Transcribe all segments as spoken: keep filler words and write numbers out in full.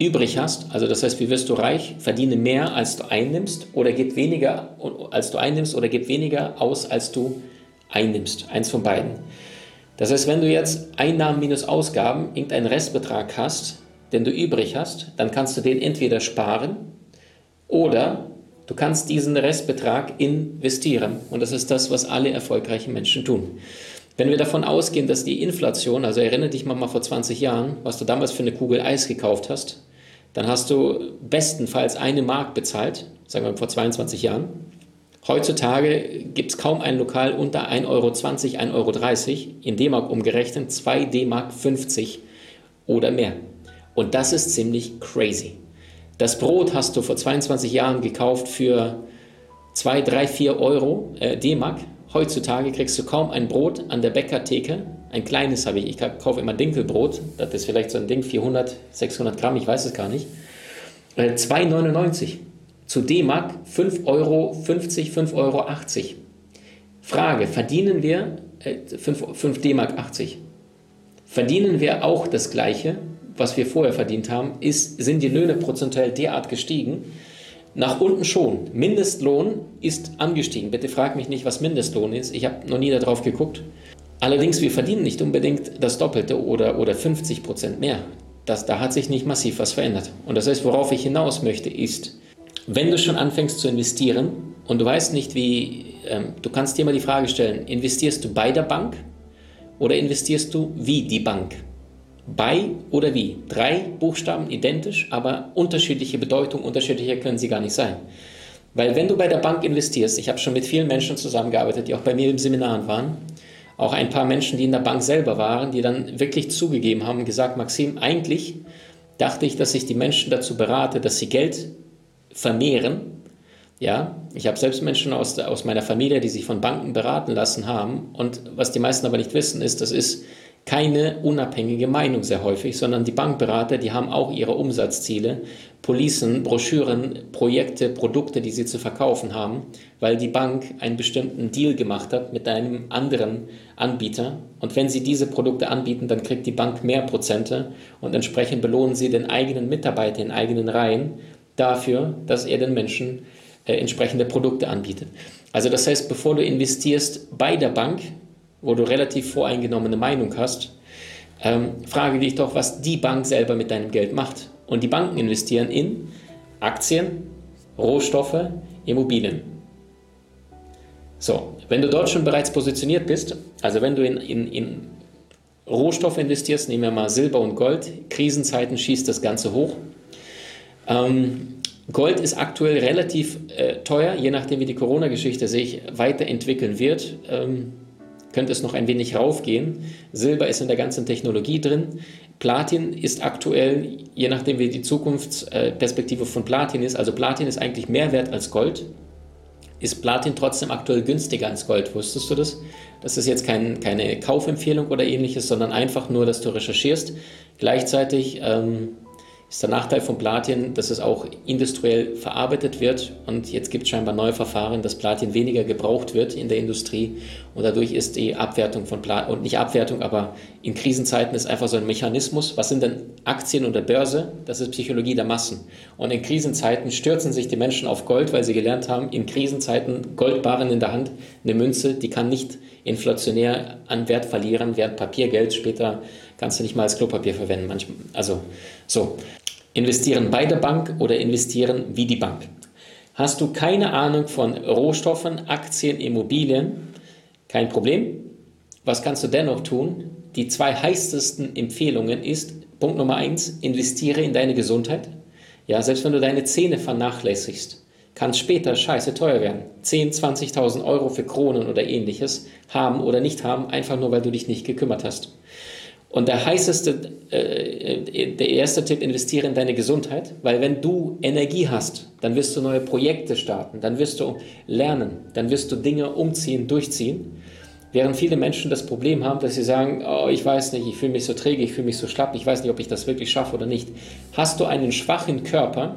übrig hast, also das heißt, wie wirst du reich, verdiene mehr, als du einnimmst oder gib weniger als du einnimmst oder gib weniger aus, als du einnimmst. Eins von beiden. Das heißt, wenn du jetzt Einnahmen minus Ausgaben, irgendeinen Restbetrag hast, den du übrig hast, dann kannst du den entweder sparen oder du kannst diesen Restbetrag investieren. Und das ist das, was alle erfolgreichen Menschen tun. Wenn wir davon ausgehen, dass die Inflation, also erinnere dich mal vor zwanzig Jahren, was du damals für eine Kugel Eis gekauft hast, dann hast du bestenfalls eine Mark bezahlt, sagen wir vor zweiundzwanzig Jahren. Heutzutage gibt es kaum ein Lokal unter ein Euro zwanzig, ein Euro dreißig, in D-Mark umgerechnet zwei D-Mark fünfzig oder mehr. Und das ist ziemlich crazy. Das Brot hast du vor zweiundzwanzig Jahren gekauft für zwei, drei, vier Euro äh, D-Mark. Heutzutage kriegst du kaum ein Brot an der Bäckertheke. Ein kleines habe ich. Ich kaufe immer Dinkelbrot. Das ist vielleicht so ein Ding, vierhundert, sechshundert Gramm, ich weiß es gar nicht. Äh, zwei neunundneunzig. Zu D-Mark fünf Euro fünfzig, fünf Euro achtzig. Frage, verdienen wir äh, fünf D-Mark achtzig? Verdienen wir auch das Gleiche, was wir vorher verdient haben? Ist, sind die Löhne prozentuell derart gestiegen? Nach unten schon. Mindestlohn ist angestiegen. Bitte frag mich nicht, was Mindestlohn ist. Ich habe noch nie darauf geguckt. Allerdings, wir verdienen nicht unbedingt das Doppelte oder, oder fünfzig Prozent mehr. Das, da hat sich nicht massiv was verändert. Und das heißt, worauf ich hinaus möchte, ist... Wenn du schon anfängst zu investieren und du weißt nicht, wie, ähm, du kannst dir mal die Frage stellen, investierst du bei der Bank oder investierst du wie die Bank? Bei oder wie? Drei Buchstaben identisch, aber unterschiedliche Bedeutung, unterschiedlicher können sie gar nicht sein. Weil wenn du bei der Bank investierst, ich habe schon mit vielen Menschen zusammengearbeitet, die auch bei mir im Seminar waren, auch ein paar Menschen, die in der Bank selber waren, die dann wirklich zugegeben haben und gesagt, Maxim, eigentlich dachte ich, dass ich die Menschen dazu berate, dass sie Geld vermehren. Ja, ich habe selbst Menschen aus, der, aus meiner Familie, die sich von Banken beraten lassen haben. Und was die meisten aber nicht wissen, ist, das ist keine unabhängige Meinung sehr häufig, sondern die Bankberater, die haben auch ihre Umsatzziele, Policen, Broschüren, Projekte, Produkte, die sie zu verkaufen haben, weil die Bank einen bestimmten Deal gemacht hat mit einem anderen Anbieter. Und wenn sie diese Produkte anbieten, dann kriegt die Bank mehr Prozente und entsprechend belohnen sie den eigenen Mitarbeiter in eigenen Reihen dafür, dass er den Menschen äh, entsprechende Produkte anbietet. Also das heißt, bevor du investierst bei der Bank, wo du relativ voreingenommene Meinung hast, ähm, frage dich doch, was die Bank selber mit deinem Geld macht. Und die Banken investieren in Aktien, Rohstoffe, Immobilien. So, wenn du dort schon bereits positioniert bist, also wenn du in, in, in Rohstoffe investierst, nehmen wir mal Silber und Gold, Krisenzeiten schießt das Ganze hoch. Gold ist aktuell relativ äh, teuer, je nachdem wie die Corona-Geschichte sich weiterentwickeln wird, ähm, könnte es noch ein wenig raufgehen. Silber ist in der ganzen Technologie drin. Platin ist aktuell, je nachdem wie die Zukunftsperspektive von Platin ist, also Platin ist eigentlich mehr wert als Gold, ist Platin trotzdem aktuell günstiger als Gold. Wusstest du das? Das ist jetzt kein, keine Kaufempfehlung oder ähnliches, sondern einfach nur, dass du recherchierst. Gleichzeitig... Ähm, ist der Nachteil von Platin, dass es auch industriell verarbeitet wird und jetzt gibt es scheinbar neue Verfahren, dass Platin weniger gebraucht wird in der Industrie und dadurch ist die Abwertung von Platin, und nicht Abwertung, aber in Krisenzeiten ist einfach so ein Mechanismus, was sind denn Aktien oder Börse? Das ist Psychologie der Massen und in Krisenzeiten stürzen sich die Menschen auf Gold, weil sie gelernt haben, in Krisenzeiten Goldbarren in der Hand, eine Münze, die kann nicht inflationär an Wert verlieren, Wert Papiergeld später kannst du nicht mal als Klopapier verwenden. Manchmal. Also so, investieren bei der Bank oder investieren wie die Bank. Hast du keine Ahnung von Rohstoffen, Aktien, Immobilien? Kein Problem. Was kannst du dennoch tun? Die zwei heißesten Empfehlungen ist, Punkt Nummer eins, investiere in deine Gesundheit. Ja, selbst wenn du deine Zähne vernachlässigst, kann es später scheiße teuer werden. zehntausend, zwanzigtausend Euro für Kronen oder ähnliches haben oder nicht haben, einfach nur, weil du dich nicht gekümmert hast. Und der heißeste, äh, der erste Tipp, investiere in deine Gesundheit, weil wenn du Energie hast, dann wirst du neue Projekte starten, dann wirst du lernen, dann wirst du Dinge umziehen, durchziehen. Während viele Menschen das Problem haben, dass sie sagen, oh, ich weiß nicht, ich fühle mich so träge, ich fühle mich so schlapp, ich weiß nicht, ob ich das wirklich schaffe oder nicht. Hast du einen schwachen Körper,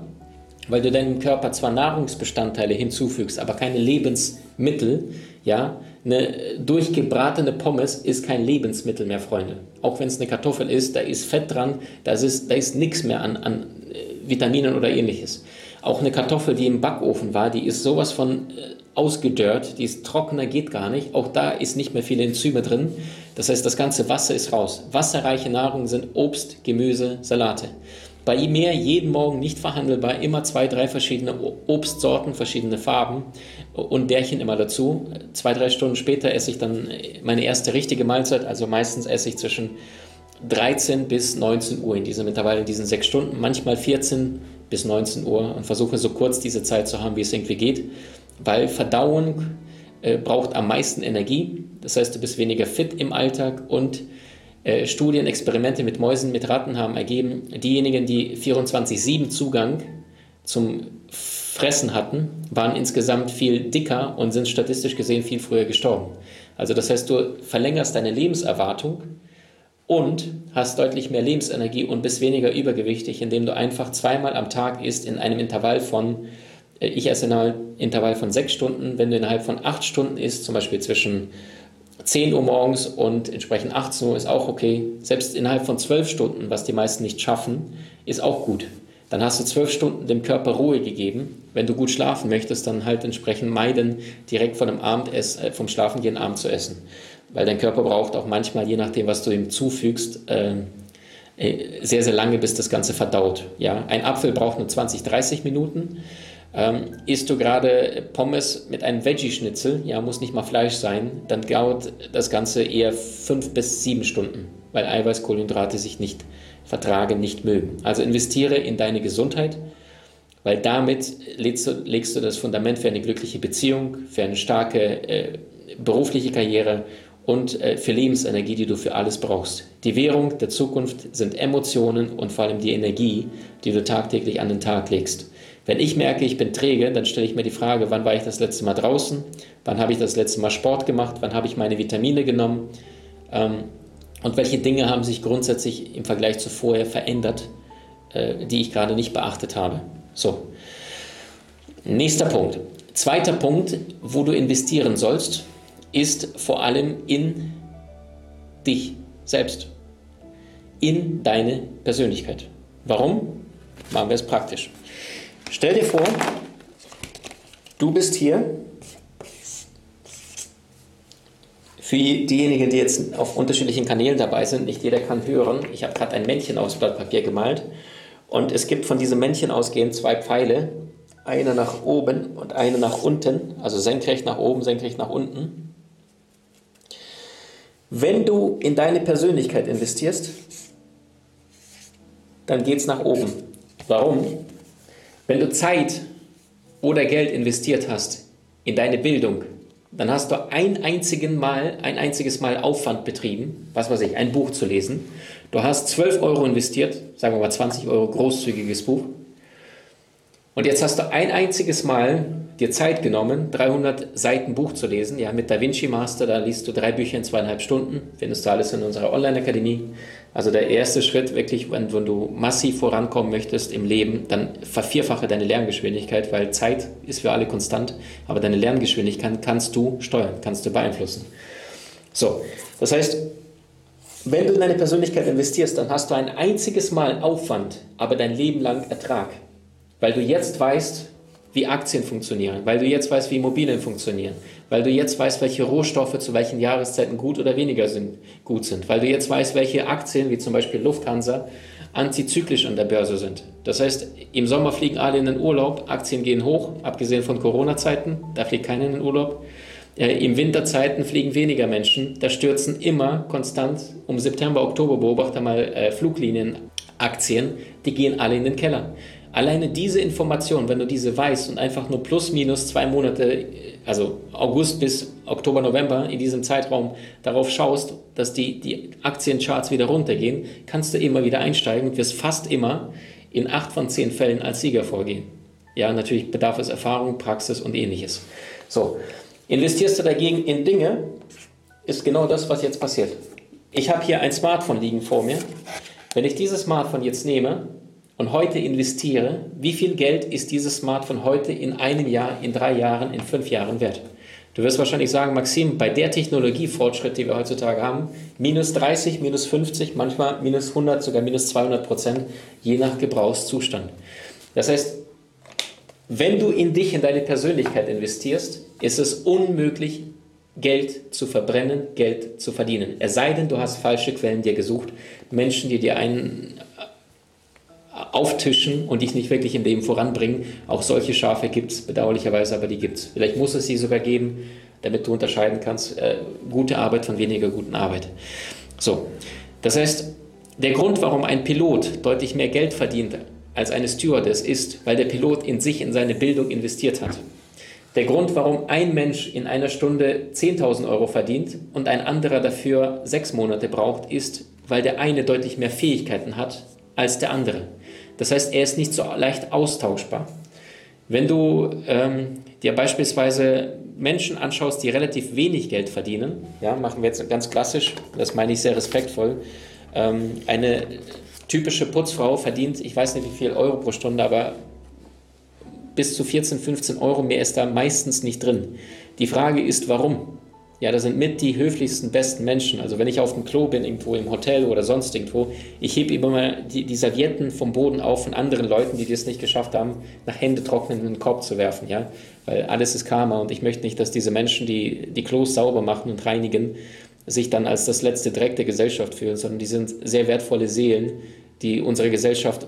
weil du deinem Körper zwar Nahrungsbestandteile hinzufügst, aber keine Lebensmittel, ja, eine durchgebratene Pommes ist kein Lebensmittel mehr, Freunde. Auch wenn es eine Kartoffel ist, da ist Fett dran, das ist, da ist nichts mehr an, an Vitaminen oder ähnliches. Auch eine Kartoffel, die im Backofen war, die ist sowas von ausgedörrt, die ist trockener, geht gar nicht. Auch da ist nicht mehr viele Enzyme drin. Das heißt, das ganze Wasser ist raus. Wasserreiche Nahrung sind Obst, Gemüse, Salate. Bei Imer jeden Morgen nicht verhandelbar, immer zwei, drei verschiedene Obstsorten, verschiedene Farben und Därchen immer dazu. Zwei, drei Stunden später esse ich dann meine erste richtige Mahlzeit, also meistens esse ich zwischen dreizehn bis neunzehn Uhr in diesem Intervall, in diesen sechs Stunden, manchmal vierzehn bis neunzehn Uhr und versuche so kurz diese Zeit zu haben, wie es irgendwie geht, weil Verdauung äh, braucht am meisten Energie, das heißt, du bist weniger fit im Alltag und Äh, Studien, Experimente mit Mäusen, mit Ratten haben ergeben, diejenigen, die vierundzwanzig sieben Zugang zum Fressen hatten, waren insgesamt viel dicker und sind statistisch gesehen viel früher gestorben. Also das heißt, du verlängerst deine Lebenserwartung und hast deutlich mehr Lebensenergie und bist weniger übergewichtig, indem du einfach zweimal am Tag isst in einem Intervall von, äh, ich esse in einem Intervall von sechs Stunden, wenn du innerhalb von acht Stunden isst, zum Beispiel zwischen zehn Uhr morgens und entsprechend achtzehn Uhr ist auch okay. Selbst innerhalb von zwölf Stunden, was die meisten nicht schaffen, ist auch gut. Dann hast du zwölf Stunden dem Körper Ruhe gegeben. Wenn du gut schlafen möchtest, dann halt entsprechend meiden, direkt von dem Abendessen, äh, vom Schlafengehen abend zu essen. Weil dein Körper braucht auch manchmal, je nachdem, was du ihm zufügst, äh, sehr, sehr lange, bis das Ganze verdaut. Ja? Ein Apfel braucht nur zwanzig, dreißig Minuten. Ähm, isst du gerade Pommes mit einem Veggie-Schnitzel, ja, muss nicht mal Fleisch sein, dann dauert das Ganze eher fünf bis sieben Stunden, weil Eiweiß, Kohlenhydrate sich nicht vertragen, nicht mögen. Also investiere in deine Gesundheit, weil damit legst du, legst du das Fundament für eine glückliche Beziehung, für eine starke äh, berufliche Karriere und äh, für Lebensenergie, die du für alles brauchst. Die Währung der Zukunft sind Emotionen und vor allem die Energie, die du tagtäglich an den Tag legst. Wenn ich merke, ich bin träge, dann stelle ich mir die Frage, wann war ich das letzte Mal draußen, wann habe ich das letzte Mal Sport gemacht, wann habe ich meine Vitamine genommen ähm, und welche Dinge haben sich grundsätzlich im Vergleich zu vorher verändert, äh, die ich gerade nicht beachtet habe. So, nächster Punkt. Zweiter Punkt, wo du investieren sollst, ist vor allem in dich selbst, in deine Persönlichkeit. Warum? Machen wir es praktisch. Stell dir vor, du bist hier, für diejenigen, die jetzt auf unterschiedlichen Kanälen dabei sind, nicht jeder kann hören, ich habe gerade ein Männchen aufs Blatt Papier gemalt und es gibt von diesem Männchen ausgehend zwei Pfeile, eine nach oben und eine nach unten, also senkrecht nach oben, senkrecht nach unten. Wenn du in deine Persönlichkeit investierst, dann geht es nach oben. Warum? Wenn du Zeit oder Geld investiert hast in deine Bildung, dann hast du ein, einzigen Mal, ein einziges Mal Aufwand betrieben, was weiß ich, ein Buch zu lesen. Du hast zwölf Euro investiert, sagen wir mal zwanzig Euro großzügiges Buch. Und jetzt hast du ein einziges Mal dir Zeit genommen, dreihundert Seiten Buch zu lesen. Ja, mit Da Vinci Master, da liest du drei Bücher in zweieinhalb Stunden. Findest du alles in unserer Online-Akademie. Also der erste Schritt wirklich, wenn, wenn du massiv vorankommen möchtest im Leben, dann vervierfache deine Lerngeschwindigkeit, weil Zeit ist für alle konstant, aber deine Lerngeschwindigkeit kannst du steuern, kannst du beeinflussen. So, das heißt, wenn du in deine Persönlichkeit investierst, dann hast du ein einziges Mal Aufwand, aber dein Leben lang Ertrag, weil du jetzt weißt, wie Aktien funktionieren, weil du jetzt weißt, wie Immobilien funktionieren, weil du jetzt weißt, welche Rohstoffe zu welchen Jahreszeiten gut oder weniger sind, gut sind, weil du jetzt weißt, welche Aktien, wie zum Beispiel Lufthansa, antizyklisch an der Börse sind. Das heißt, im Sommer fliegen alle in den Urlaub, Aktien gehen hoch, abgesehen von Corona-Zeiten, da fliegt keiner in den Urlaub. Äh, Im Winterzeiten fliegen weniger Menschen, da stürzen immer konstant, um September, Oktober beobachte mal äh, Fluglinienen, Aktien, die gehen alle in den Keller. Alleine diese Information, wenn du diese weißt und einfach nur plus minus zwei Monate, also August bis Oktober, November in diesem Zeitraum darauf schaust, dass die, die Aktiencharts wieder runtergehen, kannst du immer wieder einsteigen und wirst fast immer in acht von zehn Fällen als Sieger vorgehen. Ja, natürlich bedarf es Erfahrung, Praxis und ähnliches. So, investierst du dagegen in Dinge, ist genau das, was jetzt passiert. Ich habe hier ein Smartphone liegen vor mir. Wenn ich dieses Smartphone jetzt nehme und heute investiere, wie viel Geld ist dieses Smartphone heute in einem Jahr, in drei Jahren, in fünf Jahren wert? Du wirst wahrscheinlich sagen, Maxim, bei der Technologiefortschritt, die wir heutzutage haben, minus dreißig, minus fünfzig, manchmal minus hundert, sogar minus zweihundert Prozent, je nach Gebrauchszustand. Das heißt, wenn du in dich, in deine Persönlichkeit investierst, ist es unmöglich, Geld zu verbrennen, Geld zu verdienen. Es sei denn, du hast falsche Quellen dir gesucht, Menschen, die dir einen auftischen und dich nicht wirklich im Leben voranbringen. Auch solche Schafe gibt es, bedauerlicherweise, aber die gibt es. Vielleicht muss es sie sogar geben, damit du unterscheiden kannst, äh, gute Arbeit von weniger guten Arbeit. So, das heißt, der Grund, warum ein Pilot deutlich mehr Geld verdient als eine Stewardess ist, weil der Pilot in sich, in seine Bildung investiert hat. Der Grund, warum ein Mensch in einer Stunde zehntausend Euro verdient und ein anderer dafür sechs Monate braucht, ist, weil der eine deutlich mehr Fähigkeiten hat als der andere. Das heißt, er ist nicht so leicht austauschbar. Wenn du ähm, dir beispielsweise Menschen anschaust, die relativ wenig Geld verdienen, ja, machen wir jetzt ganz klassisch, das meine ich sehr respektvoll, ähm, eine typische Putzfrau verdient, ich weiß nicht wie viel Euro pro Stunde, aber bis zu vierzehn, fünfzehn Euro, mehr ist da meistens nicht drin. Die Frage ist, warum? Ja, das sind mit die höflichsten, besten Menschen. Also wenn ich auf dem Klo bin, irgendwo im Hotel oder sonst irgendwo, ich hebe immer mal die, die Servietten vom Boden auf von anderen Leuten, die es nicht geschafft haben, nach Hände trocknen in den Korb zu werfen. Ja? Weil alles ist Karma und ich möchte nicht, dass diese Menschen, die die Klos sauber machen und reinigen, sich dann als das letzte Dreck der Gesellschaft fühlen, sondern die sind sehr wertvolle Seelen, die unsere Gesellschaft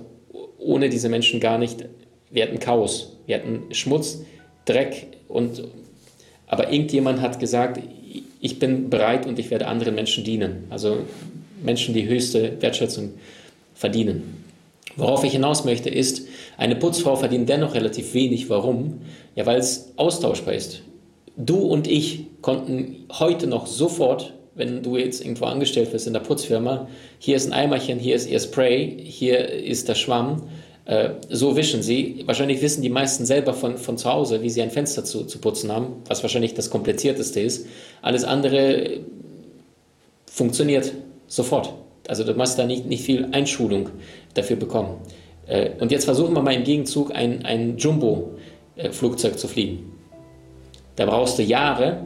ohne diese Menschen gar nicht... Wir hatten Chaos, wir hatten Schmutz, Dreck, und aber irgendjemand hat gesagt, ich bin bereit und ich werde anderen Menschen dienen. Also Menschen, die höchste Wertschätzung verdienen. Worauf ich hinaus möchte ist, eine Putzfrau verdient dennoch relativ wenig. Warum? Ja, weil es austauschbar ist. Du und ich konnten heute noch sofort, wenn du jetzt irgendwo angestellt bist in der Putzfirma, hier ist ein Eimerchen, hier ist ihr Spray, hier ist der Schwamm, so wischen sie. Wahrscheinlich wissen die meisten selber von, von zu Hause, wie sie ein Fenster zu, zu putzen haben, was wahrscheinlich das Komplizierteste ist. Alles andere funktioniert sofort. Also du musst da nicht, nicht viel Einschulung dafür bekommen. Und jetzt versuchen wir mal im Gegenzug ein, ein Jumbo-Flugzeug zu fliegen. Da brauchst du Jahre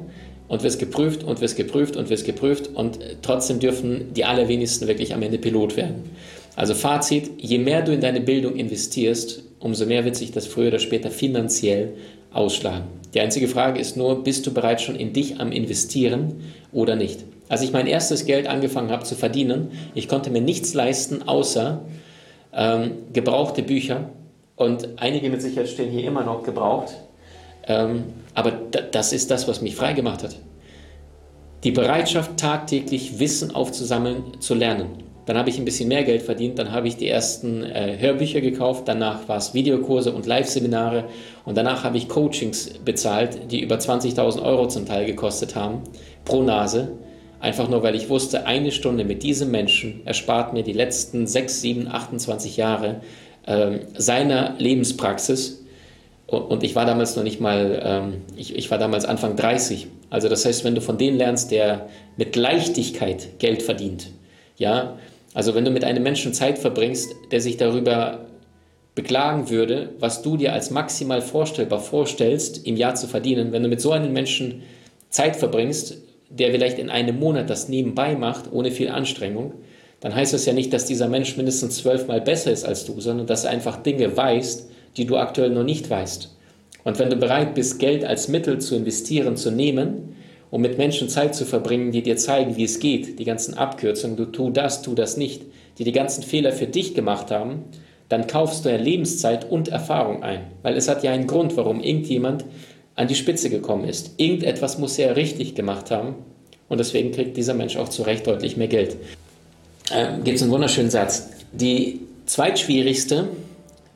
und wirst geprüft und wirst geprüft und wirst geprüft und trotzdem dürfen die allerwenigsten wirklich am Ende Pilot werden. Also Fazit, je mehr du in deine Bildung investierst, umso mehr wird sich das früher oder später finanziell ausschlagen. Die einzige Frage ist nur, bist du bereits schon in dich am Investieren oder nicht? Als ich mein erstes Geld angefangen habe zu verdienen, ich konnte mir nichts leisten, außer ähm, gebrauchte Bücher. Und einige mit Sicherheit stehen hier immer noch gebraucht. Ähm, aber d- das ist das, was mich frei gemacht hat. Die Bereitschaft, tagtäglich Wissen aufzusammeln, zu lernen. Dann habe ich ein bisschen mehr Geld verdient, dann habe ich die ersten äh, Hörbücher gekauft, danach war es Videokurse und Live-Seminare und danach habe ich Coachings bezahlt, die über zwanzigtausend Euro zum Teil gekostet haben, pro Nase, einfach nur, weil ich wusste, eine Stunde mit diesem Menschen erspart mir die letzten sechs, sieben, achtundzwanzig Jahre äh, seiner Lebenspraxis. Und ich war damals noch nicht mal, ähm, ich, ich war damals Anfang dreißig. Also das heißt, wenn du von denen lernst, der mit Leichtigkeit Geld verdient, ja, also wenn du mit einem Menschen Zeit verbringst, der sich darüber beklagen würde, was du dir als maximal vorstellbar vorstellst, im Jahr zu verdienen, wenn du mit so einem Menschen Zeit verbringst, der vielleicht in einem Monat das nebenbei macht, ohne viel Anstrengung, dann heißt das ja nicht, dass dieser Mensch mindestens zwölfmal besser ist als du, sondern dass er einfach Dinge weiß, die du aktuell noch nicht weißt. Und wenn du bereit bist, Geld als Mittel zu investieren, zu nehmen, um mit Menschen Zeit zu verbringen, die dir zeigen, wie es geht, die ganzen Abkürzungen, du tu das, tu das nicht, die die ganzen Fehler für dich gemacht haben, dann kaufst du ja Lebenszeit und Erfahrung ein. Weil es hat ja einen Grund, warum irgendjemand an die Spitze gekommen ist. Irgendetwas muss er richtig gemacht haben und deswegen kriegt dieser Mensch auch zu Recht deutlich mehr Geld. Ähm, gibt es einen wunderschönen Satz. Die zweitschwierigste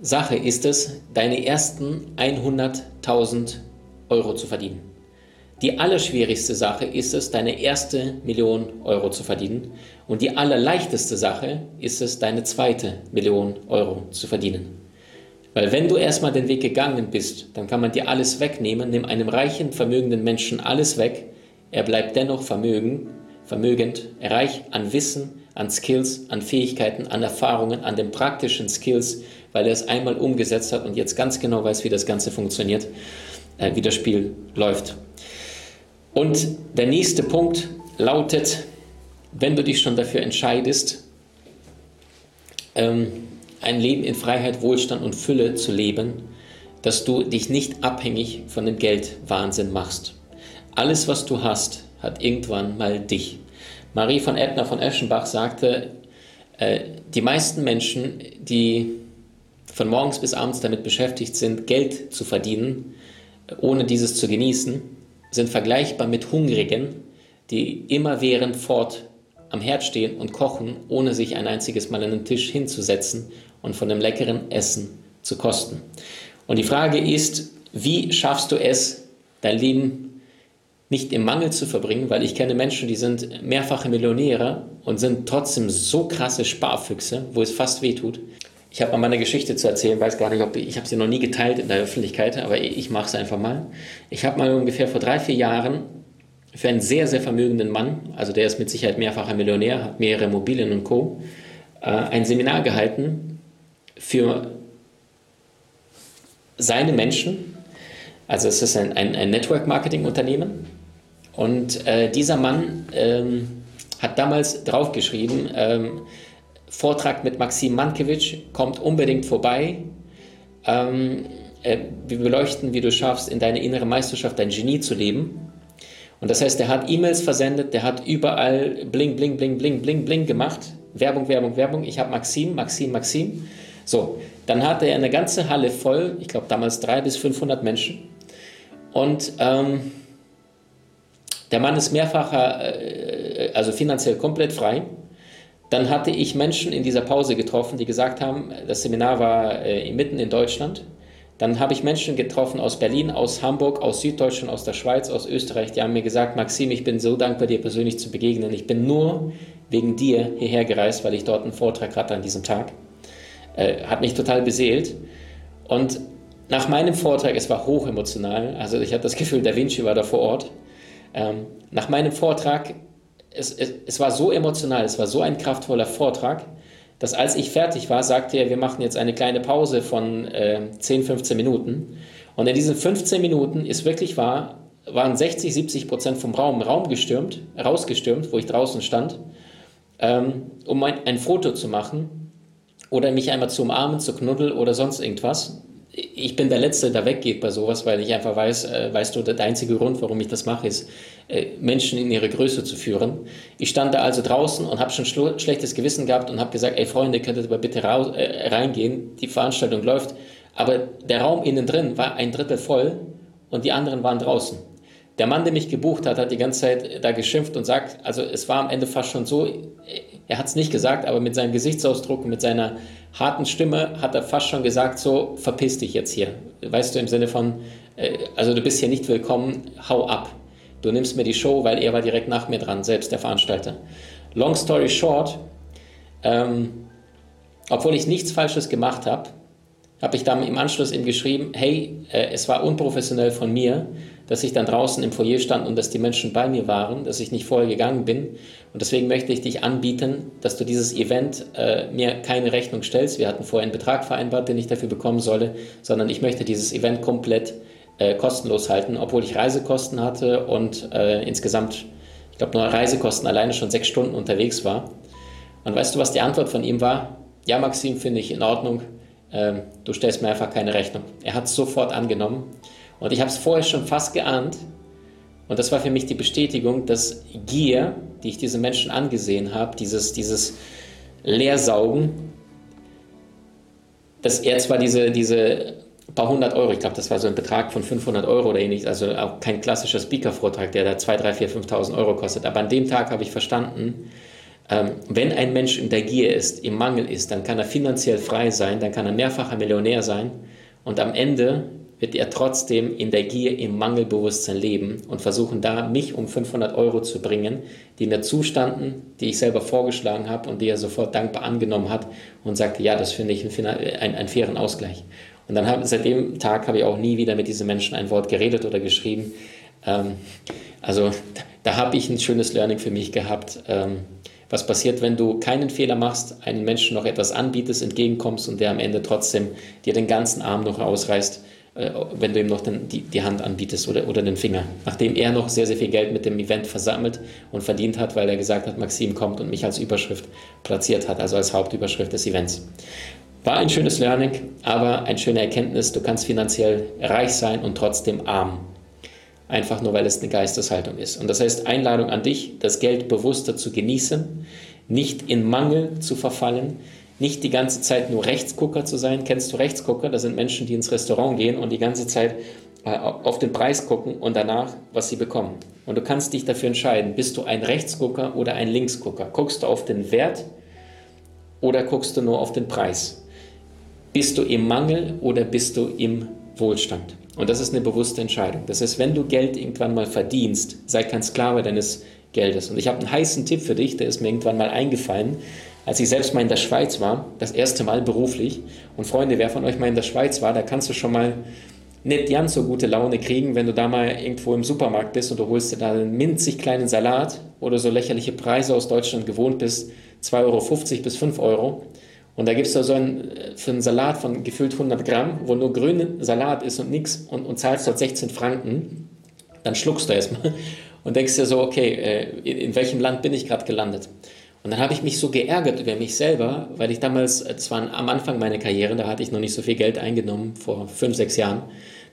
Sache ist es, deine ersten hunderttausend Euro zu verdienen. Die allerschwierigste Sache ist es, deine erste Million Euro zu verdienen. Und die allerleichteste Sache ist es, deine zweite Million Euro zu verdienen. Weil wenn du erstmal den Weg gegangen bist, dann kann man dir alles wegnehmen. Nimm einem reichen, vermögenden Menschen alles weg. Er bleibt dennoch vermögen, vermögend, reich an Wissen, an Skills, an Fähigkeiten, an Erfahrungen, an den praktischen Skills, weil er es einmal umgesetzt hat und jetzt ganz genau weiß, wie das Ganze funktioniert, wie das Spiel läuft. Und der nächste Punkt lautet, wenn du dich schon dafür entscheidest, ähm, ein Leben in Freiheit, Wohlstand und Fülle zu leben, dass du dich nicht abhängig von dem Geldwahnsinn machst. Alles, was du hast, hat irgendwann mal dich. Marie von Etna von Eschenbach sagte, äh, die meisten Menschen, die von morgens bis abends damit beschäftigt sind, Geld zu verdienen, ohne dieses zu genießen, sind vergleichbar mit Hungrigen, die immerwährend fort am Herd stehen und kochen, ohne sich ein einziges Mal an den Tisch hinzusetzen und von dem leckeren Essen zu kosten. Und die Frage ist, wie schaffst du es, dein Leben nicht im Mangel zu verbringen? Weil ich kenne Menschen, die sind mehrfache Millionäre und sind trotzdem so krasse Sparfüchse, wo es fast wehtut. Ich habe mal meine Geschichte zu erzählen, weiß gar nicht, ob ich, ich habe sie noch nie geteilt in der Öffentlichkeit, aber ich mache es einfach mal. Ich habe mal ungefähr vor drei, vier Jahren für einen sehr, sehr vermögenden Mann, also der ist mit Sicherheit mehrfacher Millionär, hat mehrere Immobilien und Co., ein Seminar gehalten für seine Menschen. Also es ist ein, ein, ein Network-Marketing-Unternehmen. Und äh, dieser Mann ähm, hat damals draufgeschrieben, ähm, Vortrag mit Maxim Mankiewicz, kommt unbedingt vorbei. Ähm, äh, wir beleuchten, wie du schaffst, in deine innere Meisterschaft dein Genie zu leben. Und das heißt, der hat E-Mails versendet, der hat überall bling, bling, bling, bling, bling, bling gemacht. Werbung, Werbung, Werbung. Ich habe Maxim, Maxim, Maxim. So, dann hatte er eine ganze Halle voll, ich glaube damals dreihundert bis fünfhundert Menschen. Und ähm, der Mann ist mehrfacher, äh, also finanziell komplett frei. Dann hatte ich Menschen in dieser Pause getroffen, die gesagt haben, das Seminar war äh, mitten in Deutschland. Dann habe ich Menschen getroffen aus Berlin, aus Hamburg, aus Süddeutschland, aus der Schweiz, aus Österreich. Die haben mir gesagt, Maxim, ich bin so dankbar, dir persönlich zu begegnen. Ich bin nur wegen dir hierher gereist, weil ich dort einen Vortrag hatte an diesem Tag. Äh, hat mich total beseelt. Und nach meinem Vortrag, es war hochemotional, also ich hatte das Gefühl, Da Vinci war da vor Ort. Ähm, nach meinem Vortrag Es, es, es war so emotional, es war so ein kraftvoller Vortrag, dass als ich fertig war, sagte er, wir machen jetzt eine kleine Pause von äh, zehn, fünfzehn Minuten. Und in diesen fünfzehn Minuten ist wirklich wahr, waren sechzig, siebzig Prozent vom Raum, Raum gestürmt, rausgestürmt, wo ich draußen stand, ähm, um ein, ein Foto zu machen oder mich einmal zu umarmen, zu knuddeln oder sonst irgendwas. Ich bin der Letzte, der weggeht bei sowas, weil ich einfach weiß, äh, weißt du, der einzige Grund, warum ich das mache, ist, äh, Menschen in ihre Größe zu führen. Ich stand da also draußen und habe schon schl- schlechtes Gewissen gehabt und habe gesagt, ey Freunde, könntet ihr aber bitte raus, äh, reingehen, die Veranstaltung läuft. Aber der Raum innen drin war ein Drittel voll und die anderen waren draußen. Der Mann, der mich gebucht hat, hat die ganze Zeit da geschimpft und sagt, also es war am Ende fast schon so, er hat es nicht gesagt, aber mit seinem Gesichtsausdruck und mit seiner harten Stimme hat er fast schon gesagt, so, verpiss dich jetzt hier. Weißt du, im Sinne von, also du bist hier nicht willkommen, hau ab. Du nimmst mir die Show, weil er war direkt nach mir dran, selbst der Veranstalter. Long story short, ähm, obwohl ich nichts Falsches gemacht habe, habe ich dann im Anschluss ihm geschrieben, hey, äh, es war unprofessionell von mir, dass ich dann draußen im Foyer stand und dass die Menschen bei mir waren, dass ich nicht vorher gegangen bin. Und deswegen möchte ich dich anbieten, dass du dieses Event äh, mir keine Rechnung stellst. Wir hatten vorher einen Betrag vereinbart, den ich dafür bekommen solle, sondern ich möchte dieses Event komplett äh, kostenlos halten, obwohl ich Reisekosten hatte und äh, insgesamt, ich glaube, nur Reisekosten alleine schon sechs Stunden unterwegs war. Und weißt du, was die Antwort von ihm war? Ja, Maxim, finde ich in Ordnung. Du stellst mir einfach keine Rechnung. Er hat es sofort angenommen und ich habe es vorher schon fast geahnt und das war für mich die Bestätigung, dass Gier, die ich diesen Menschen angesehen habe, dieses, dieses Leersaugen, dass er zwar diese, diese paar hundert Euro, ich glaube, das war so ein Betrag von fünfhundert Euro oder ähnliches, also auch kein klassischer Speaker-Vortrag, der da zweitausend, dreitausend, viertausend, fünftausend Euro kostet, aber an dem Tag habe ich verstanden, Ähm, wenn ein Mensch in der Gier ist, im Mangel ist, dann kann er finanziell frei sein, dann kann er mehrfacher Millionär sein und am Ende wird er trotzdem in der Gier, im Mangelbewusstsein leben und versuchen da, mich um fünfhundert Euro zu bringen, die mir zustanden, die ich selber vorgeschlagen habe und die er sofort dankbar angenommen hat und sagte, ja, das finde ich einen, einen, einen fairen Ausgleich. Und dann hab, seit dem Tag habe ich auch nie wieder mit diesen Menschen ein Wort geredet oder geschrieben. Ähm, also da habe ich ein schönes Learning für mich gehabt. Ähm, was passiert, wenn du keinen Fehler machst, einem Menschen noch etwas anbietest, entgegenkommst und der am Ende trotzdem dir den ganzen Arm noch ausreißt, wenn du ihm noch den, die, die Hand anbietest oder, oder den Finger. Nachdem er noch sehr, sehr viel Geld mit dem Event versammelt und verdient hat, weil er gesagt hat, Maxim kommt und mich als Überschrift platziert hat, also als Hauptüberschrift des Events. War ein schönes Learning, aber eine schöne Erkenntnis, du kannst finanziell reich sein und trotzdem arm. Einfach nur, weil es eine Geisteshaltung ist. Und das heißt, Einladung an dich, das Geld bewusster zu genießen, nicht in Mangel zu verfallen, nicht die ganze Zeit nur Rechtsgucker zu sein. Kennst du Rechtsgucker? Das sind Menschen, die ins Restaurant gehen und die ganze Zeit äh, auf den Preis gucken und danach, was sie bekommen. Und du kannst dich dafür entscheiden, bist du ein Rechtsgucker oder ein Linksgucker? Guckst du auf den Wert oder guckst du nur auf den Preis? Bist du im Mangel oder bist du im Wohlstand? Und das ist eine bewusste Entscheidung. Das heißt, wenn du Geld irgendwann mal verdienst, sei kein Sklave deines Geldes. Und ich habe einen heißen Tipp für dich, der ist mir irgendwann mal eingefallen, als ich selbst mal in der Schweiz war, das erste Mal beruflich. Und Freunde, wer von euch mal in der Schweiz war, da kannst du schon mal nicht ganz so gute Laune kriegen, wenn du da mal irgendwo im Supermarkt bist und du holst dir da einen minzig kleinen Salat oder so lächerliche Preise aus Deutschland gewohnt bist, zwei Euro fünfzig bis fünf Euro. Und da gibst du so einen, für einen Salat von gefühlt hundert Gramm, wo nur grünen Salat ist und nichts und, und zahlst dort sechzehn Franken, dann schluckst du erstmal und denkst dir so, okay, in, in welchem Land bin ich gerade gelandet? Und dann habe ich mich so geärgert über mich selber, weil ich damals, das war am Anfang meiner Karriere, da hatte ich noch nicht so viel Geld eingenommen, vor fünf, sechs Jahren,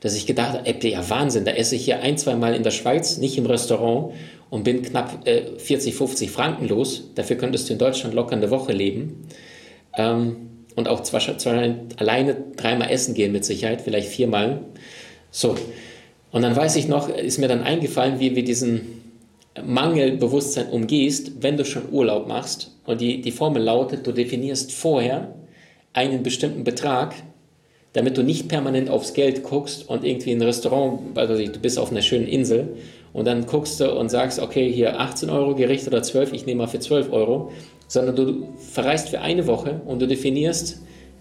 dass ich gedacht habe, ey, ja Wahnsinn, da esse ich hier ein, zwei Mal in der Schweiz, nicht im Restaurant und bin knapp äh, vierzig, fünfzig Franken los. Dafür könntest du in Deutschland locker eine Woche leben. Ähm, und auch zwar, zwar alleine dreimal essen gehen mit Sicherheit, vielleicht viermal. So, und dann weiß ich noch, ist mir dann eingefallen, wie wir diesen Mangelbewusstsein umgehst, wenn du schon Urlaub machst. Und die, die Formel lautet, du definierst vorher einen bestimmten Betrag, damit du nicht permanent aufs Geld guckst und irgendwie in ein Restaurant, also du bist auf einer schönen Insel und dann guckst du und sagst, okay, hier achtzehn Euro Gericht oder zwölf, ich nehme mal für zwölf Euro, sondern du verreist für eine Woche und du definierst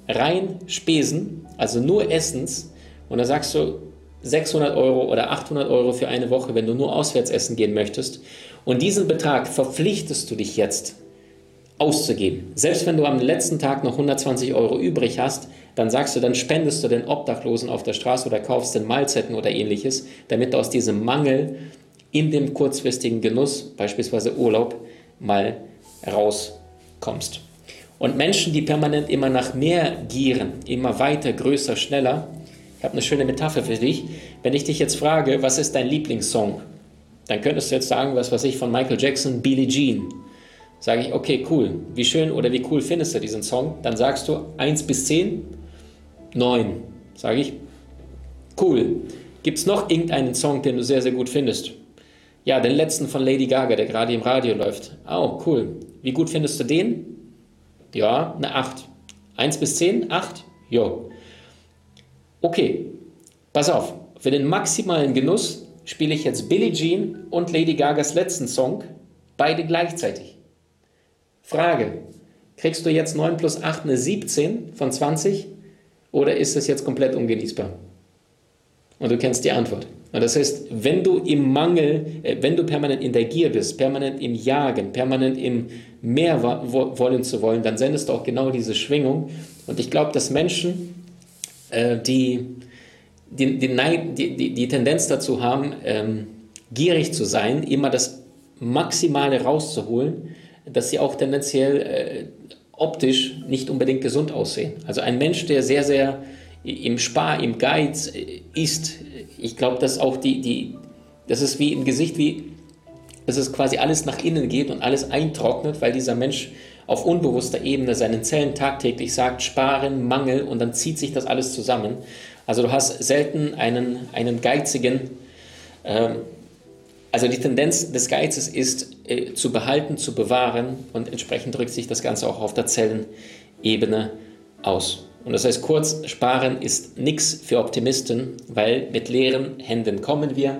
rein Spesen, also nur Essens, und dann sagst du, sechshundert Euro oder achthundert Euro für eine Woche, wenn du nur auswärts essen gehen möchtest. Und diesen Betrag verpflichtest du dich jetzt auszugeben. Selbst wenn du am letzten Tag noch hundertzwanzig Euro übrig hast, dann sagst du, dann spendest du den Obdachlosen auf der Straße oder kaufst den Mahlzeiten oder ähnliches, damit du aus diesem Mangel in dem kurzfristigen Genuss, beispielsweise Urlaub, mal rauskommst. Und Menschen, die permanent immer nach mehr gieren, immer weiter, größer, schneller, ich habe eine schöne Metapher für dich. Wenn ich dich jetzt frage, was ist dein Lieblingssong? Dann könntest du jetzt sagen, was weiß ich, von Michael Jackson, Billie Jean. Sage ich, okay, cool. Wie schön oder wie cool findest du diesen Song? Dann sagst du eins bis zehn, neun. Sage ich, cool. Gibt es noch irgendeinen Song, den du sehr, sehr gut findest? Ja, den letzten von Lady Gaga, der gerade im Radio läuft. Oh, cool. Wie gut findest du den? Ja, eine acht. eins bis zehn, acht? Jo. Okay, pass auf, für den maximalen Genuss spiele ich jetzt Billie Jean und Lady Gagas letzten Song, beide gleichzeitig. Frage, kriegst du jetzt neun plus acht eine siebzehn von zwanzig oder ist das jetzt komplett ungenießbar? Und du kennst die Antwort. Und das heißt, wenn du im Mangel, äh, wenn du permanent in der Gier bist, permanent im Jagen, permanent im Mehr wo- wollen zu wollen, dann sendest du auch genau diese Schwingung. Und ich glaube, dass Menschen Die die, die die die Tendenz dazu haben, ähm, gierig zu sein, immer das Maximale rauszuholen, dass sie auch tendenziell äh, optisch nicht unbedingt gesund aussehen. Also ein Mensch, der sehr, sehr im Spar, im Geiz äh, ist, ich glaube, dass auch die, die, das ist wie im Gesicht, wie, dass es quasi alles nach innen geht und alles eintrocknet, weil dieser Mensch auf unbewusster Ebene seinen Zellen tagtäglich sagt, sparen, Mangel, und dann zieht sich das alles zusammen. Also du hast selten einen, einen geizigen, ähm, Also die Tendenz des Geizes ist, äh, zu behalten, zu bewahren, und entsprechend drückt sich das Ganze auch auf der Zellenebene aus. Und das heißt, kurz, sparen ist nichts für Optimisten, weil mit leeren Händen kommen wir,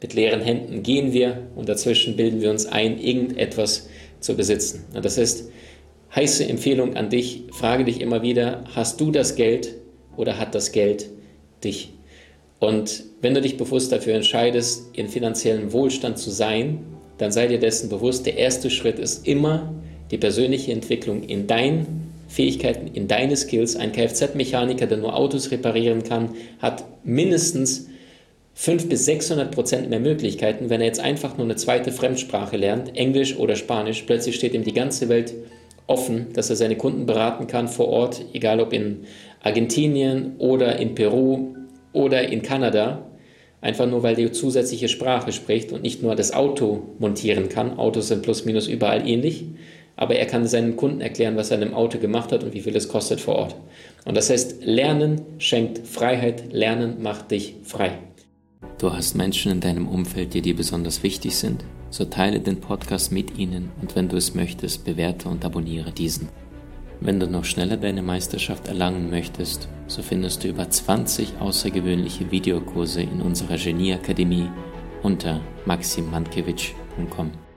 mit leeren Händen gehen wir und dazwischen bilden wir uns ein, irgendetwas zu besitzen. Und das heißt, heiße Empfehlung an dich, frage dich immer wieder, hast du das Geld oder hat das Geld dich? Und wenn du dich bewusst dafür entscheidest, in finanziellem Wohlstand zu sein, dann sei dir dessen bewusst, der erste Schritt ist immer die persönliche Entwicklung in deinen Fähigkeiten, in deine Skills. Ein Kfz-Mechaniker, der nur Autos reparieren kann, hat mindestens fünfhundert bis sechshundert Prozent mehr Möglichkeiten, wenn er jetzt einfach nur eine zweite Fremdsprache lernt, Englisch oder Spanisch. Plötzlich steht ihm die ganze Welt offen, dass er seine Kunden beraten kann vor Ort, egal ob in Argentinien oder in Peru oder in Kanada, einfach nur, weil die zusätzliche Sprache spricht und nicht nur das Auto montieren kann. Autos sind plus minus überall ähnlich, aber er kann seinen Kunden erklären, was er an einem Auto gemacht hat und wie viel es kostet vor Ort. Und das heißt, Lernen schenkt Freiheit, Lernen macht dich frei. Du hast Menschen in deinem Umfeld, die dir besonders wichtig sind? So teile den Podcast mit ihnen und wenn du es möchtest, bewerte und abonniere diesen. Wenn du noch schneller deine Meisterschaft erlangen möchtest, so findest du über zwanzig außergewöhnliche Videokurse in unserer Genieakademie unter maxim mankiewicz punkt com.